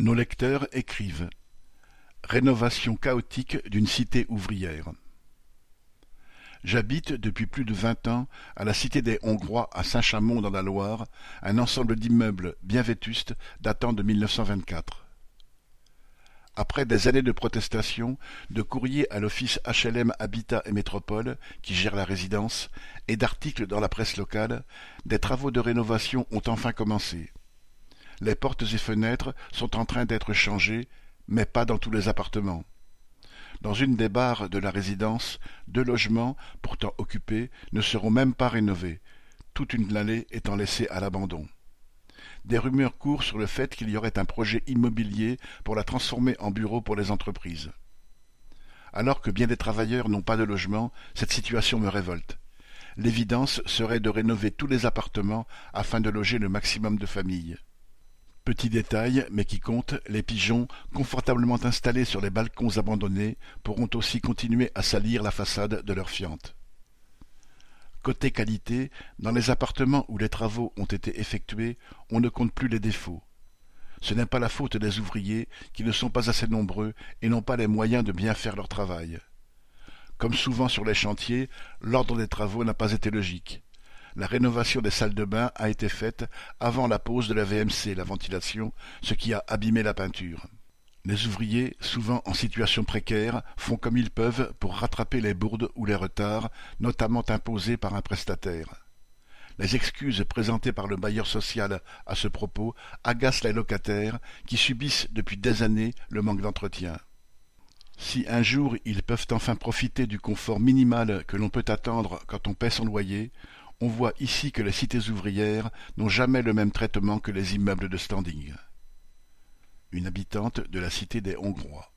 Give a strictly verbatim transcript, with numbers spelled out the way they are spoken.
Nos lecteurs écrivent « Rénovation chaotique d'une cité ouvrière ». J'habite depuis plus de vingt ans à la cité des Hongrois à Saint-Chamond dans la Loire, un ensemble d'immeubles bien vétustes datant de mille neuf cent vingt-quatre. Après des années de protestations, de courriers à l'office H L M Habitat et Métropole, qui gère la résidence, et d'articles dans la presse locale, des travaux de rénovation ont enfin commencé. Les portes et fenêtres sont en train d'être changées, mais pas dans tous les appartements. Dans une des barres de la résidence, deux logements, pourtant occupés, ne seront même pas rénovés, toute une allée étant laissée à l'abandon. Des rumeurs courent sur le fait qu'il y aurait un projet immobilier pour la transformer en bureau pour les entreprises. Alors que bien des travailleurs n'ont pas de logement, cette situation me révolte. L'évidence serait de rénover tous les appartements afin de loger le maximum de familles. Petit détail, mais qui compte, les pigeons, confortablement installés sur les balcons abandonnés, pourront aussi continuer à salir la façade de leur fiente. Côté qualité, dans les appartements où les travaux ont été effectués, on ne compte plus les défauts. Ce n'est pas la faute des ouvriers qui ne sont pas assez nombreux et n'ont pas les moyens de bien faire leur travail. Comme souvent sur les chantiers, l'ordre des travaux n'a pas été logique. La rénovation des salles de bain a été faite avant la pose de la V M C, la ventilation, ce qui a abîmé la peinture. Les ouvriers, souvent en situation précaire, font comme ils peuvent pour rattraper les bourdes ou les retards, notamment imposés par un prestataire. Les excuses présentées par le bailleur social à ce propos agacent les locataires qui subissent depuis des années le manque d'entretien. Si un jour ils peuvent enfin profiter du confort minimal que l'on peut attendre quand on paie son loyer, on voit ici que les cités ouvrières n'ont jamais le même traitement que les immeubles de standing. Une habitante de la cité des Hongrois.